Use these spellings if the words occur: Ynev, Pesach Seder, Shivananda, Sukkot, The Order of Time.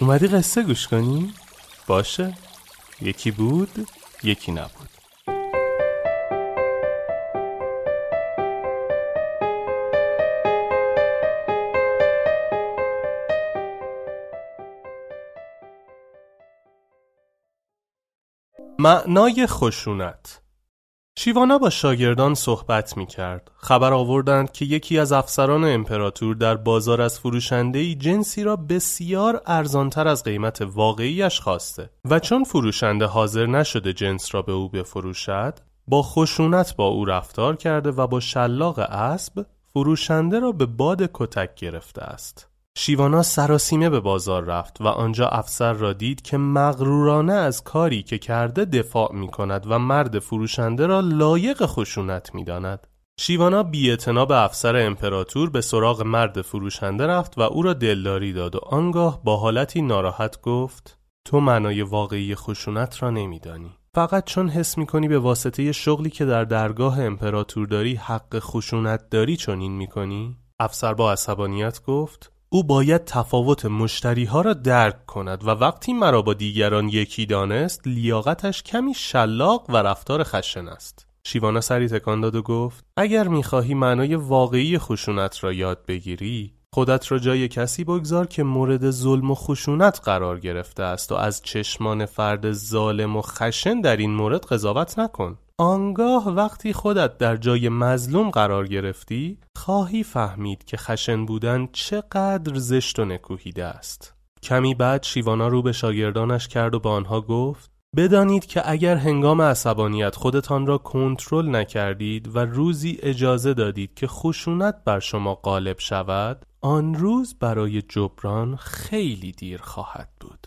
اومدی قصه گوش کنی؟ باشه. یکی بود، یکی نبود. معنای خشونت. شیوانا با شاگردان صحبت می کرد. خبر آوردند که یکی از افسران امپراتور در بازار از فروشنده‌ای جنسی را بسیار ارزانتر از قیمت واقعیش خواسته و چون فروشنده حاضر نشده جنس را به او بفروشد، با خشونت با او رفتار کرده و با شلاق اسب فروشنده را به باد کتک گرفته است. شیوانا سراسیمه به بازار رفت و آنجا افسر را دید که مغرورانه از کاری که کرده دفاع می کند و مرد فروشنده را لایق خشونت می داند. شیوانا بی‌اعتنا به افسر امپراتور به سراغ مرد فروشنده رفت و او را دلداری داد و آنگاه با حالتی ناراحت گفت: تو معنای واقعی خشونت را نمی دانی. فقط چون حس می کنی به واسطه شغلی که در درگاه امپراتور داری حق خشونت داری چنین می کنی؟ افسر با عصبانیت گفت: او باید تفاوت مشتری‌ها را درک کند و وقتی مرا با دیگران یکی دانست لیاقتش کمی شلاق و رفتار خشن است. شیوانا سری تکان داد و گفت: اگر می‌خواهی معنای واقعی خشونت را یاد بگیری، خودت را جای کسی بگذار که مورد ظلم و خشونت قرار گرفته است و از چشمان فرد ظالم و خشن در این مورد قضاوت نکن. آنگاه وقتی خودت در جای مظلوم قرار گرفتی، خواهی فهمید که خشن بودن چقدر زشت و نکوهیده است. کمی بعد شیوانا رو به شاگردانش کرد و به آنها گفت: بدانید که اگر هنگام عصبانیت خودتان را کنترل نکردید و روزی اجازه دادید که خشونت بر شما غالب شود، آن روز برای جبران خیلی دیر خواهد بود.